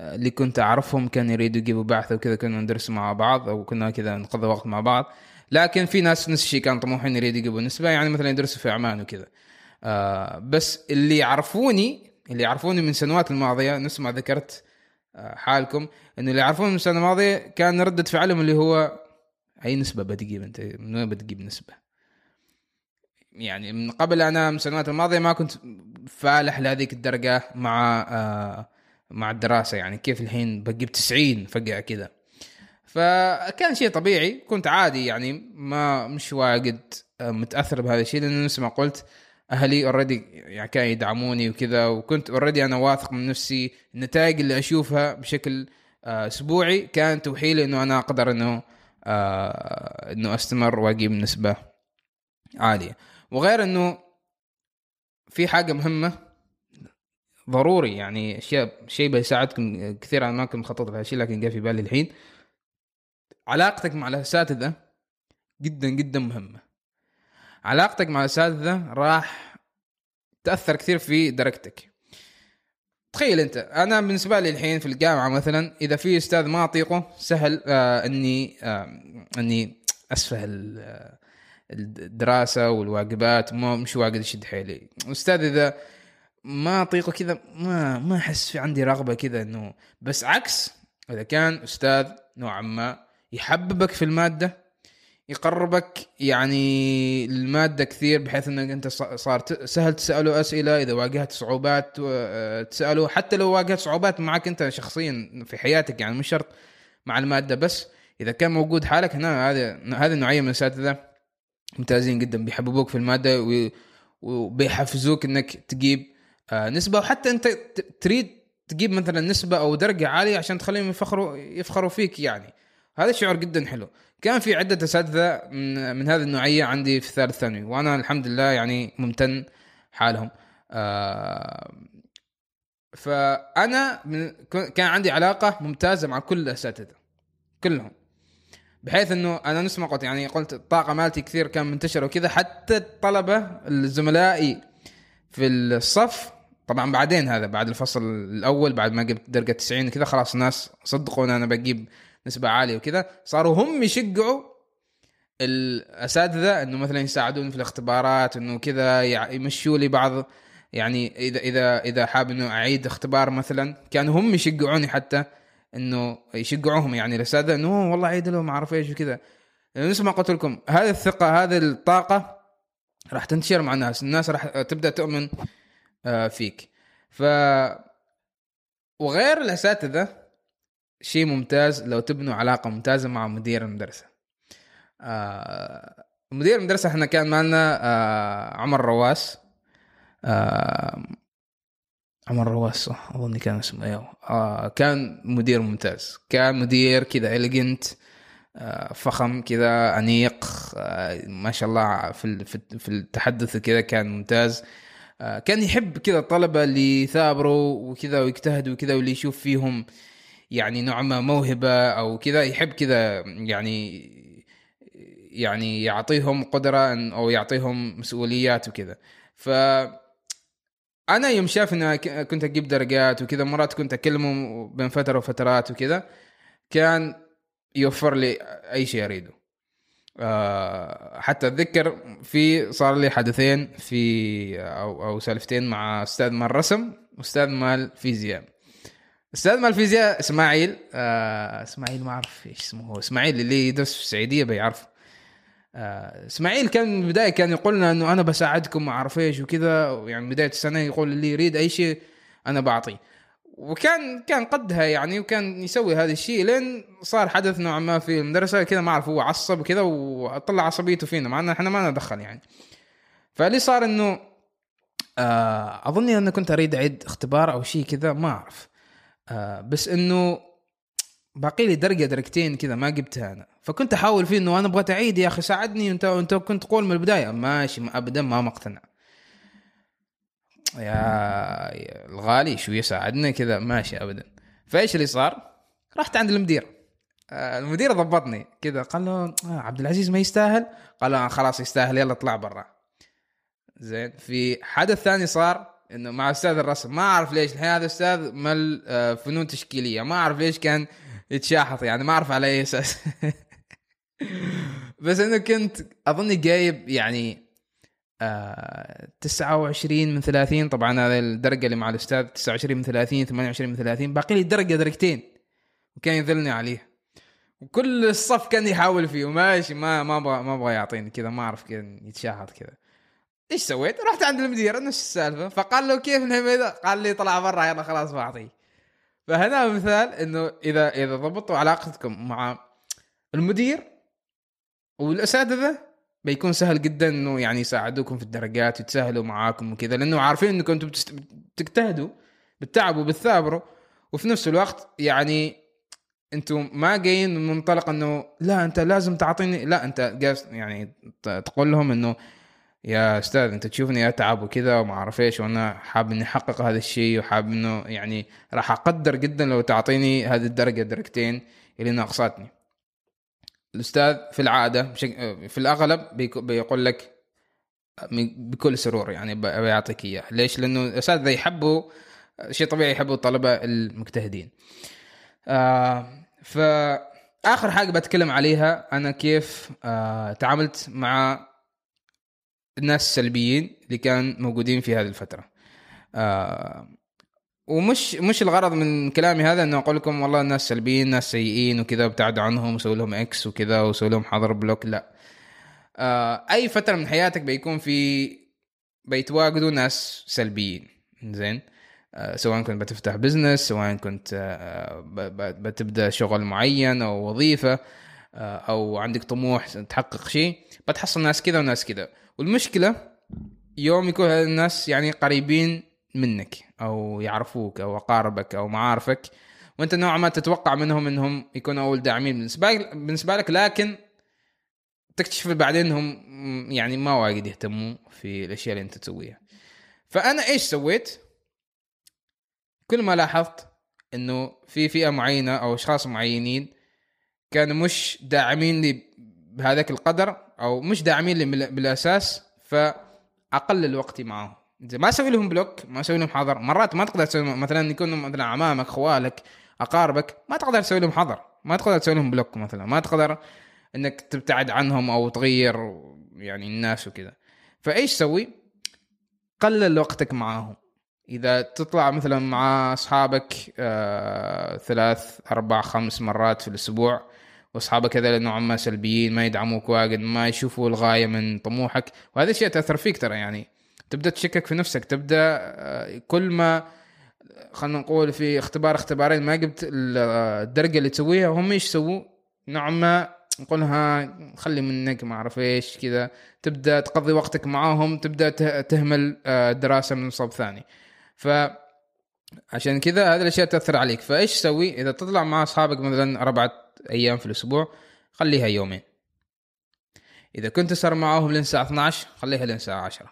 اللي كنت اعرفهم كان يريدوا يجيبوا بعثة وكذا كنا ندرس مع بعض او كنا كذا نقضي وقت مع بعض لكن في ناس نفس الشيء كان طموحين يريد يجيبوا نسبة يعني مثلا يدرسوا في عمان وكذا بس اللي يعرفوني من سنوات الماضية نفس ما ذكرت حالكم إنه اللي يعرفوني من السنة الماضية كان ردة فعلهم اللي هو أي نسبة بتجيب أنت من وين بتجيب نسبة يعني من قبل أنا من السنوات الماضية ما كنت فالح لهذيك الدرجة مع الدراسة يعني كيف الحين بجيب 90 فجأة كذا فكان شيء طبيعي كنت عادي يعني ما مش واجد متأثر بهذا الشيء لأنه نفس ما قلت أهلي أوريدي يعني كانوا يدعموني وكذا وكنت أوريدي أنا واثق من نفسي النتائج اللي أشوفها بشكل أسبوعي كان توحيلي إنه أنا أقدر إنه أستمر وأجيب نسبة عالية وغير إنه في حاجة مهمة ضروري يعني شيء بيساعدكم كثير أنا ما كنت مخطط لهذا الشيء لكن جاء في بالي الحين علاقتك مع الأساتذة جدا جدا مهمة علاقتك مع الأساتذة راح تأثر كثير في درجتك تخيل أنت أنا بالنسبة لي الحين في الجامعة مثلا إذا في أستاذ ما أطيقه سهل أني أسفل الدراسة والواجبات مش واجد أشد حيلي أستاذ إذا ما أطيقه كذا ما أحس في عندي رغبة كذا أنه بس عكس إذا كان أستاذ نوعا ما يحببك في المادة يقربك يعني المادة كثير بحيث أنك أنت صار سهل تسأله أسئلة إذا واجهت صعوبات تسأله حتى لو واجهت صعوبات معك أنت شخصيا في حياتك يعني مش شرط مع المادة بس إذا كان موجود حالك هنا هذا النوعية من الأساتذة ممتازين جدا بيحببوك في المادة وبيحفزوك أنك تجيب نسبة وحتى أنت تريد تجيب مثلا نسبة أو درجة عالية عشان تخليهم يفخروا فيك يعني هذا شعور جدا حلو كان في عدة أساتذة من هذه النوعية عندي في ثالث ثانوي وأنا الحمد لله يعني ممتن حالهم فأنا كان عندي علاقة ممتازة مع كل الأساتذة كلهم، بحيث أنه أنا نسمع قلت يعني قلت الطاقة مالتي كثير كان منتشر وكذا، حتى الطلبة الزملائي في الصف طبعا بعدين هذا بعد الفصل الأول بعد ما جبت درجة 90 كذا خلاص الناس صدقوا أن أنا بجيب نسبة عالية وكذا، صاروا هم يشجعوا الأساتذة أنه مثلا يساعدون في الاختبارات أنه كذا يمشوا لي بعض، يعني إذا حاب أنه أعيد اختبار مثلا كانوا هم يشجعوني حتى أنه يشجعوهم يعني الأساتذة أنه والله عيد لهم عارف إيش وكذا. نسمع قلت لكم هذه الثقة هذه الطاقة راح تنتشر مع الناس، الناس راح تبدأ تؤمن فيك. وغير الأساتذة شيء ممتاز لو تبنوا علاقة ممتازة مع مدير المدرسة. مدير المدرسة احنا كان معنا عمر رواس، عمر رواس أظن كان اسمه أيوه، كان مدير ممتاز، كان مدير كذا إليجنت فخم كذا أنيق، ما شاء الله في التحدث كذا كان ممتاز، كان يحب كذا الطلبة اللي ثابروا وكذا ويجتهدوا وكذا واللي يشوف فيهم يعني نعمة موهبة أو كذا يحب كذا يعني يعطيهم قدرة أو يعطيهم مسؤوليات وكذا. فأنا يوم شاف إن كنت أجيب درجات وكذا مرات كنت أكلمه بين فترة وفترات وكذا كان يوفر لي أي شيء أريده. حتى أتذكر في صار لي حدثين في أو سالفتين مع أستاذ مال الرسم وأستاذ مال الفيزياء. أستاذ مال الفيزياء إسماعيل، إسماعيل ما أعرف إيش اسمه، هو إسماعيل اللي يدرس في السعيدية بيعرف. إسماعيل كان من البداية كان يقول لنا إنه أنا بساعدكم ما أعرف إيش وكذا، يعني بداية السنة يقول اللي يريد أي شيء أنا بعطيه، وكان قدها يعني، وكان يسوي هذا الشيء لين صار حدث نوع ما في المدرسة كذا ما أعرف، هو عصب وكذا وطلع عصبيته فينا معنا إحنا ما ندخل يعني. فاللي صار إنه أظني أنا كنت أريد أعيد اختبار أو شيء كذا ما أعرف، بس إنه باقي لي درجة درجتين كذا ما جبتها أنا، فكنت أحاول فيه إنه أنا أبغى تعيد يا أخي ساعدني، أنت كنت تقول من البداية ماشي أبدا ما مقتنع يا الغالي شو يساعدنا كذا ماشي أبدا. فإيش اللي صار؟ رحت عند المدير، المدير ضبطني كذا قال له عبد العزيز ما يستاهل، قال خلاص يستاهل يلا اطلع برا. زين في حدث ثاني صار إنه مع أستاذ الرسم، ما أعرف ليش الحين هذا أستاذ مال فنون تشكيلية ما أعرف ليش كان يتشاحط يعني ما أعرف على أي أساس بس أنه كنت أظني جايب يعني 29 من 30، طبعا هذا الدرجة اللي مع الأستاذ 29 من 30 28 من 30 باقي لي درجة درجتين وكان يذلني عليه وكل الصف كان يحاول فيه وماشي ما أبغى يعطيني كذا ما أعرف كذا يتشاحط كذا. إيش سويت؟ رحت عند المدير نفس السالفة، فقال له كيف الحميدة؟ قال لي طلع برا يلا خلاص بعطيه. فهنا مثال إنه إذا ضبطوا علاقتكم مع المدير والأساتذة بيكون سهل جدا إنه يعني يساعدوكم في الدرجات ويتسهلوا معاكم وكذا، لأنه عارفين إنكم أنتم بتجتهدوا بتتعبوا بتثابروا، وفي نفس الوقت يعني أنتم ما جايين من منطلق إنه لا أنت لازم تعطيني، لا أنت جالس يعني تقول لهم إنه يا أستاذ أنت تشوفني أتعب وكذا وما أعرف إيش وأنا حاب إني أحقق هذا الشيء وحاب إنه يعني راح أقدر جدا لو تعطيني هذه الدرجة درجتين اللي ناقصتني. الأستاذ في العادة في الأغلب بيقول لك بكل سرور يعني بيعطيك إياه، ليش؟ لأنه الأساتذة يحبوا شيء طبيعي يحبوا الطلبة المجتهدين. فآخر حاجة بتكلم عليها أنا كيف تعاملت مع الناس السلبيين اللي كان موجودين في هذه الفترة. ومش الغرض من كلامي هذا إنه أقول لكم والله الناس سلبيين ناس سيئين وكذا وبتعدوا عنهم وسوي لهم إكس وكذا وسوي لهم حظر بلوك، لا. أي فترة من حياتك بيتواجدوا ناس سلبيين، زين، سواء كنت بتفتح بزنس، سواء كنت بتبدأ شغل معين أو وظيفة أو عندك طموح تحقق شيء، بتحصل ناس كذا وناس كذا. والمشكلة يوم يكون هذا الناس يعني قريبين منك أو يعرفوك أو أقاربك أو معارفك، وأنت نوعا ما تتوقع منهم إنهم يكونوا أول داعمين بالنسبة لك، لكن تكتشف بعدين إنهم يعني ما واجد يهتموا في الأشياء اللي أنت تسويها. فأنا إيش سويت؟ كل ما لاحظت انه في فئة معينة او اشخاص معينين كانوا مش داعمين لي بهذاك القدر او مش داعمين لي بالاساس، فاقلل وقتي معاهم. ما اسوي لهم بلوك، ما اسوي لهم حظر. مرات ما تقدر تسوي، مثلا يكونوا مثلا عمامك، خوالك، اقاربك، ما تقدر تسوي لهم حظر، ما تقدر تسوي لهم بلوك مثلا، ما تقدر انك تبتعد عنهم او تغير يعني الناس وكذا. فايش سوي؟ قلل وقتك معاهم. اذا تطلع مثلا مع اصحابك 3-4-5 مرات في الاسبوع واصحابك هذول نوعا ما سلبيين، ما يدعموك واجد، ما يشوفوا الغايه من طموحك، وهذا الشيء تاثر فيك ترى. يعني تبدا تشكك في نفسك، تبدا كل ما خلينا نقول في اختبارين ما جبت الدرجه اللي تسويها وهم ايش سووا، نوعا ما نقولها خلي منك ما اعرف ايش كذا، تبدا تقضي وقتك معاهم، تبدا تهمل الدراسه من صوب ثاني. فعشان كذا هذه الاشياء تاثر عليك. فايش سوي؟ اذا تطلع مع اصحابك مثلا 4 أيام في الاسبوع خليها يومين. اذا كنت صار معاهم لين الساعه 12 خليها لين الساعه 10،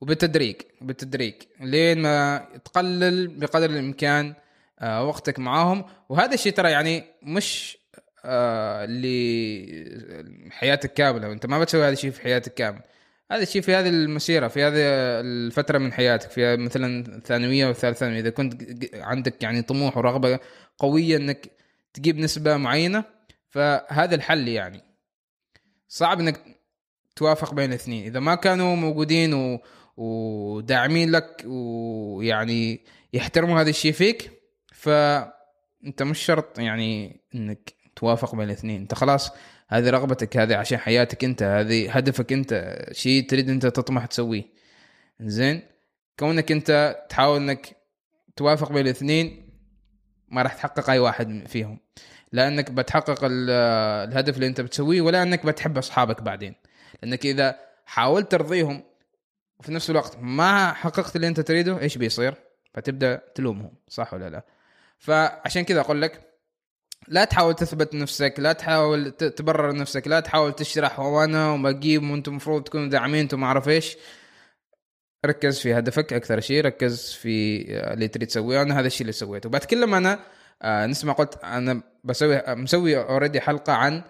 وبالتدريج لين ما تقلل بقدر الامكان وقتك معاهم. وهذا الشيء ترى يعني مش اللي حياتك كامله، انت ما بتسوي هذا الشيء في حياتك كامله، هذا الشيء في هذه المسيره، في هذه الفتره من حياتك، في مثلا ثانويه وثالث ثانوي. اذا كنت عندك يعني طموح ورغبه قويه انك تجيب نسبه معينه، فهذا الحل يعني صعب انك توافق بين الاثنين. اذا ما كانوا موجودين وداعمين لك ويعني يحترموا هذا الشيء فيك، فانت مش شرط يعني انك توافق بين الاثنين. انت خلاص هذه رغبتك، هذه عشان حياتك انت، هذه هدفك انت، شيء تريد انت تطمح تسويه. زين كونك انت تحاول انك توافق بين الاثنين ما راح تحقق اي واحد فيهم، لا انك بتحقق الهدف اللي انت بتسويه ولا انك بتحب اصحابك بعدين. لانك اذا حاولت ترضيهم وفي نفس الوقت ما حققت اللي انت تريده، ايش بيصير؟ فتبدا تلومهم، صح ولا لا؟ فعشان كذا اقول لك لا تحاول تثبت نفسك، لا تحاول تبرر نفسك، لا تحاول تشرح وانا وبجيب وانتم مفروض تكونوا داعمين انتم ما اعرف ايش. ركز في هدفك اكثر شيء، ركز في اللي تريد تسويه. انا هذا الشيء اللي سويته. وبتكلم انا نسمع، قلت انا مسوي اوريدي حلقه عن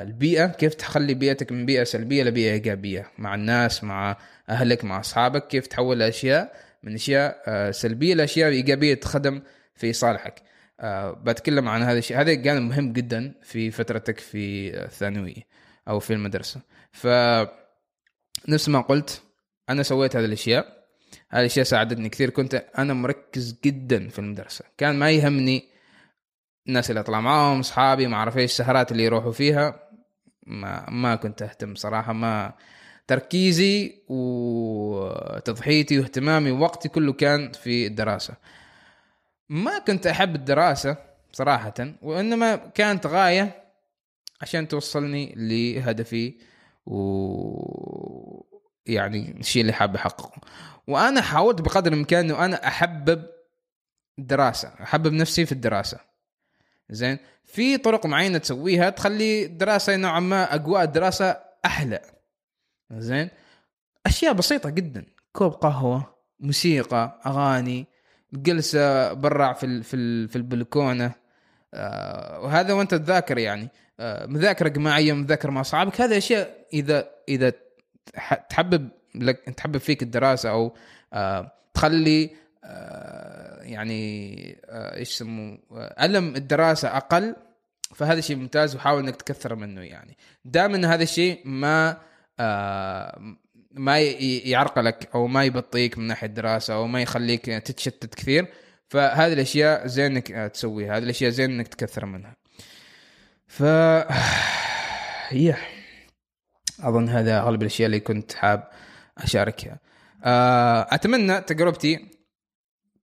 البيئة، كيف تخلي بيئتك من بيئة سلبية لبيئة إيجابية مع الناس، مع أهلك، مع أصحابك، كيف تحول أشياء من أشياء سلبية لأشياء إيجابية تخدم في صالحك. بتكلم عن هذا الشيء. هذا كان مهم جدا في فترتك في الثانوية أو في المدرسة. فنفس ما قلت أنا سويت هذه الأشياء، هذه الأشياء ساعدتني كثير. كنت أنا مركز جدا في المدرسة، كان ما يهمني الناس اللي اطلع معاهم، اصحابي، ما اعرف ايش، السهرات اللي يروحوا فيها، ما كنت اهتم صراحه. ما تركيزي وتضحيتي واهتمامي ووقتي كله كان في الدراسه. ما كنت احب الدراسه صراحه، وانما كانت غايه عشان توصلني لهدفي ويعني الشيء اللي حاب احققه. وانا حاولت بقدر الامكان انه انا احبب الدراسه، احبب نفسي في الدراسه. زين في طرق معينة تسويها تخلي الدراسة نوعا ما أجواء الدراسة أحلى. زين أشياء بسيطة جدا، كوب قهوة، موسيقى، أغاني، جلسة برا في البلكونة، وهذا وأنت تذاكر يعني مذاكرة جماعية، مذاكرة مع أصحابك. هذا أشياء إذا تحبب فيك الدراسة أو تخلي يعني ايش يسموه ألم الدراسة أقل، فهذا شيء ممتاز وحاول انك تكثر منه. يعني دائما هذا الشيء ما يعرقلك او ما يبطيك من ناحية الدراسة او ما يخليك تتشتت كثير. فهذه الاشياء زين انك تسويها، هذه الاشياء زين انك تكثر منها. هي اظن هذا اغلب الاشياء اللي كنت حاب اشاركها. اتمنى تجربتي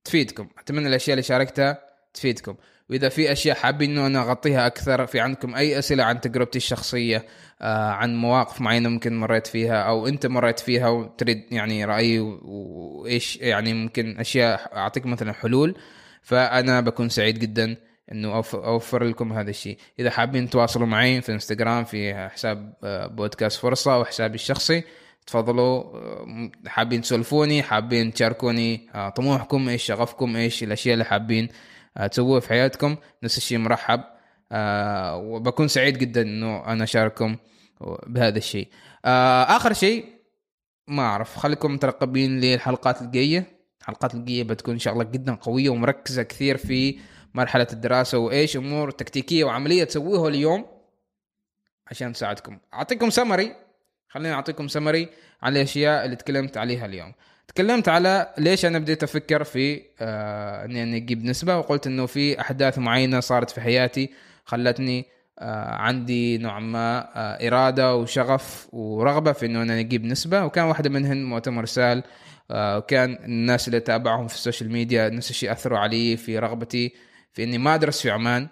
تفيدكم، أتمنى الأشياء اللي شاركتها تفيدكم. وإذا في أشياء حابين إنه أنا أغطيها أكثر، في عندكم أي أسئلة عن تجربتي الشخصية، عن مواقف معينة ممكن مريت فيها أو أنت مريت فيها وتريد يعني رأيي وإيش يعني ممكن أشياء أعطيك مثلا حلول، فأنا بكون سعيد جدا إنه أوفر لكم هذا الشيء. إذا حابين تواصلوا معي في إنستغرام في حساب بودكاست فرصة وحسابي الشخصي تفضلوا حابين تسولفوني، حابين تشاركوني طموحكم ايش، شغفكم ايش، الاشياء اللي حابين تسووها في حياتكم، نفس الشيء مرحب، وبكون سعيد جدا انه انا اشارككم بهذا الشيء. اخر شيء ما اعرف، خليكم مترقبين للحلقات الجايه. الحلقات الجايه بتكون ان شاء الله جدا قويه ومركزه كثير في مرحله الدراسه وايش امور تكتيكيه وعمليه تسويها اليوم عشان تساعدكم. اعطيكم سمري، خليني اعطيكم سمري على الاشياء اللي تكلمت عليها اليوم. تكلمت على ليش انا بديت افكر في اني اجيب نسبه، وقلت انه في احداث معينه صارت في حياتي خلتني عندي نوع ما إرادة وشغف ورغبة في أنه أنا نجيب نسبة، وكان واحدة منهن مؤتمر سال، وكان الناس اللي تابعهم في السوشيال ميديا نفس الشيء أثروا علي في رغبتي في أني ما أدرس في عمان.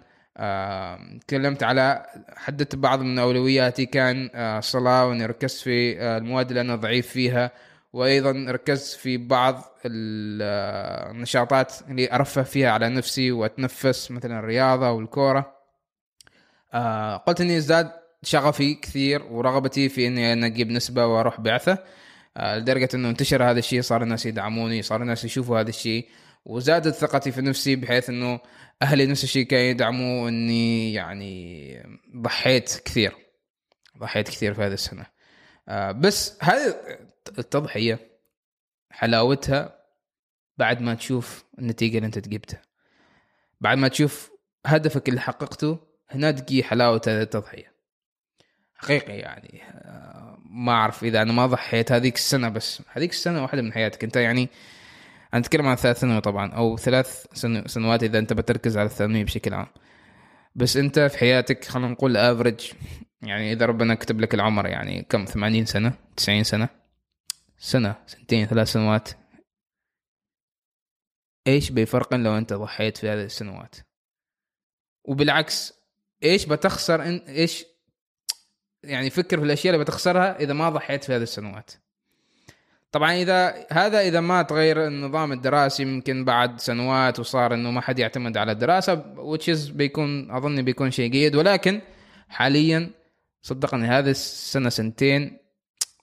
تكلمت على حددت بعض من أولوياتي، كان الصلاة، وأني ركزت في المواد اللي أنا ضعيف فيها، وأيضا ركزت في بعض النشاطات اللي أرفه فيها على نفسي وأتنفس، مثلا الرياضة والكورة. قلت اني ازداد شغفي كثير ورغبتي في اني اجيب نسبه واروح بعثه، لدرجه انه انتشر هذا الشيء، صار الناس يدعموني، صار الناس يشوفوا هذا الشيء، وزادت ثقتي في نفسي، بحيث انه اهلي نفس الشيء كانوا يدعموا اني يعني ضحيت كثير في هذه السنه. بس هذه التضحيه حلاوتها بعد ما تشوف النتيجه اللي انت جبتها، بعد ما تشوف هدفك اللي حققته، هنا تجي حلاوة التضحية حقيقي. يعني ما أعرف إذا أنا ما ضحيت هذيك السنة، بس هذيك السنة واحدة من حياتك أنت، يعني أنا أتكلم عن 3 سنوات طبعا، أو 3 سنوات إذا أنت بتركز على الثانوية بشكل عام، بس أنت في حياتك خلينا نقول أفريج، يعني إذا ربنا كتب لك العمر يعني كم، 80 سنة، 90 سنة، سنة، سنتين، 3 سنوات، إيش بيفرق لو أنت ضحيت في هذه السنوات؟ وبالعكس ايش بتخسر ايش يعني فكر في الاشياء اللي بتخسرها اذا ما ضحيت في هذه السنوات. طبعا اذا ما تغير النظام الدراسي، ممكن بعد سنوات وصار انه ما حد يعتمد على الدراسه، which is بيكون شيء جيد، ولكن حاليا صدقني هذه السنه سنتين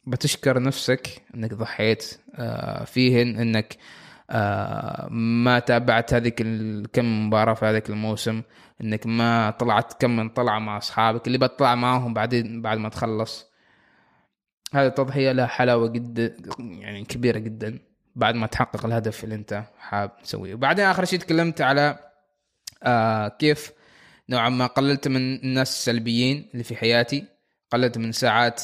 بتشكر نفسك انك ضحيت فيهن، انك ما تابعت هذيك الكم مباراة في هذيك الموسم، انك ما طلعت كم من طلعة مع اصحابك اللي بتطلع معهم بعدين بعد ما تخلص. هذه التضحية لها حلاوة جدا، يعني كبيرة جدا، بعد ما تحقق الهدف اللي انت حاب تسويه. وبعدين اخر شيء تكلمت على كيف نوعا ما قللت من الناس السلبيين اللي في حياتي، قللت من ساعات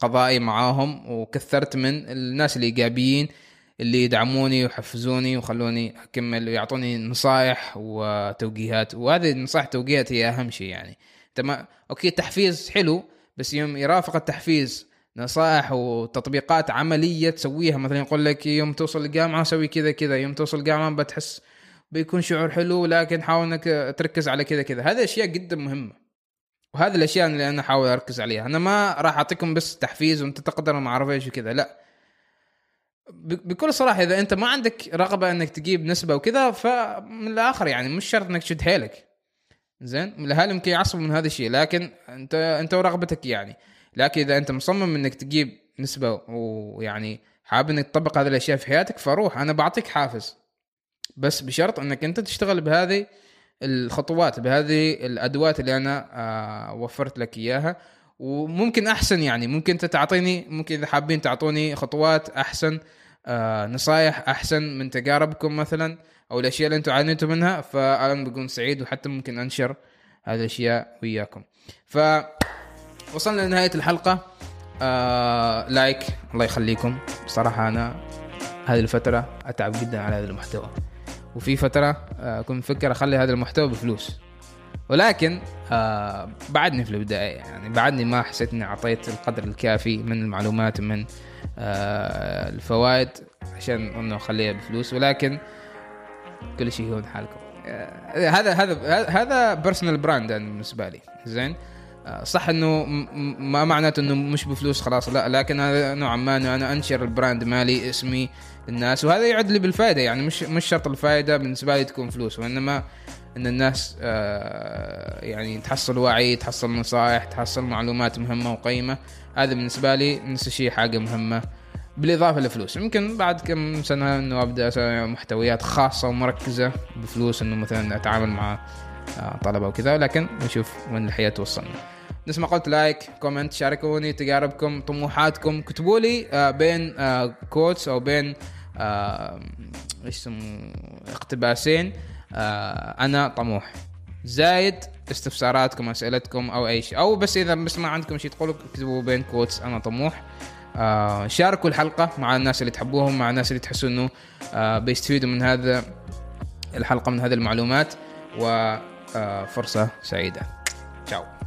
قضائي معاهم، وكثرت من الناس الايجابيين اللي يدعموني ويحفزوني وخلوني أكمل ويعطوني نصائح وتوجيهات. وهذه النصائح توجيهات هي أهم شيء، يعني تمام أوكي تحفيز حلو، بس يوم يرافق التحفيز نصائح وتطبيقات عملية تسويها، مثلا يقول لك يوم توصل الجامعة سوي كذا كذا، يوم توصل الجامعة بتحس بيكون شعور حلو، لكن حاول أنك تركز على كذا كذا. هذه أشياء جدا مهمة، وهذه الأشياء اللي أنا حاول أركز عليها. أنا ما راح أعطيكم بس تحفيز وأنت تقدر وما أعرف إيش وكذا، لا، بكل صراحة إذا أنت ما عندك رغبة أنك تجيب نسبة وكذا، فمن الآخر يعني مش شرط أنك تشد حيلك، زين، الأهل يمكن يعصبوا من هذا الشيء، لكن أنت ورغبتك يعني. لكن إذا أنت مصمم أنك تجيب نسبة ويعني حابب أنك تطبق هذه الأشياء في حياتك، فروح، أنا بعطيك حافز، بس بشرط أنك أنت تشتغل بهذه الخطوات، بهذه الأدوات اللي أنا وفرت لك إياها. وممكن أحسن، يعني ممكن أنت تعطيني، ممكن إذا حابين تعطوني خطوات أحسن، نصايح أحسن من تجاربكم مثلا، أو الأشياء اللي أنتوا عانيتوا منها، فأنا بكون سعيد، وحتى ممكن أنشر هذه الأشياء وياكم. فوصلنا لنهاية الحلقة. لايك، الله يخليكم. صراحة أنا هذه الفترة أتعب جدا على هذا المحتوى، وفي فترة كنت مفكر أخلي هذا المحتوى بفلوس، ولكن بعدني في البداية، يعني بعدني ما حسيت إني أعطيت القدر الكافي من المعلومات ومن الفوائد عشان إنه أخليها بفلوس. ولكن كل شيء هون حالكم. هذا بيرسونال براند بالنسبة لي، زين، صح إنه ما معناته إنه مش بفلوس خلاص، لا، لكن هذا نوعا ما إنه أنا أنشر البراند مالي، اسمي، الناس، وهذا يعد لي بالفائدة. يعني مش شرط الفائدة بالنسبة لي تكون فلوس، وإنما إن الناس يعني تحصل وعي، تحصل نصائح، تحصل معلومات مهمة وقيمة. هذا بالنسبة لي نفس الشيء حاجة مهمة، بالإضافة لفلوس. يمكن بعد كم سنة إنه أبدأ أسوي محتويات خاصة ومركزة بفلوس، إنه مثلا أتعامل مع طلبة وكذا، ولكن نشوف وين الحياة توصلنا. نسمع قلت لايك، كومنت، شاركوني تجاربكم، طموحاتكم، كتبوا لي بين كوتس أو بين اقتباسين، أنا طموح، زايد استفساراتكم، أسئلتكم أو أي شيء، أو بس إذا ما عندكم شيء تقولوا كتبوا بين كوتس أنا طموح. شاركوا الحلقة مع الناس اللي تحبوهم، مع الناس اللي تحسوا إنه بيستفيدوا من هذا الحلقة، من هذه المعلومات، وفرصة سعيدة. تشاو.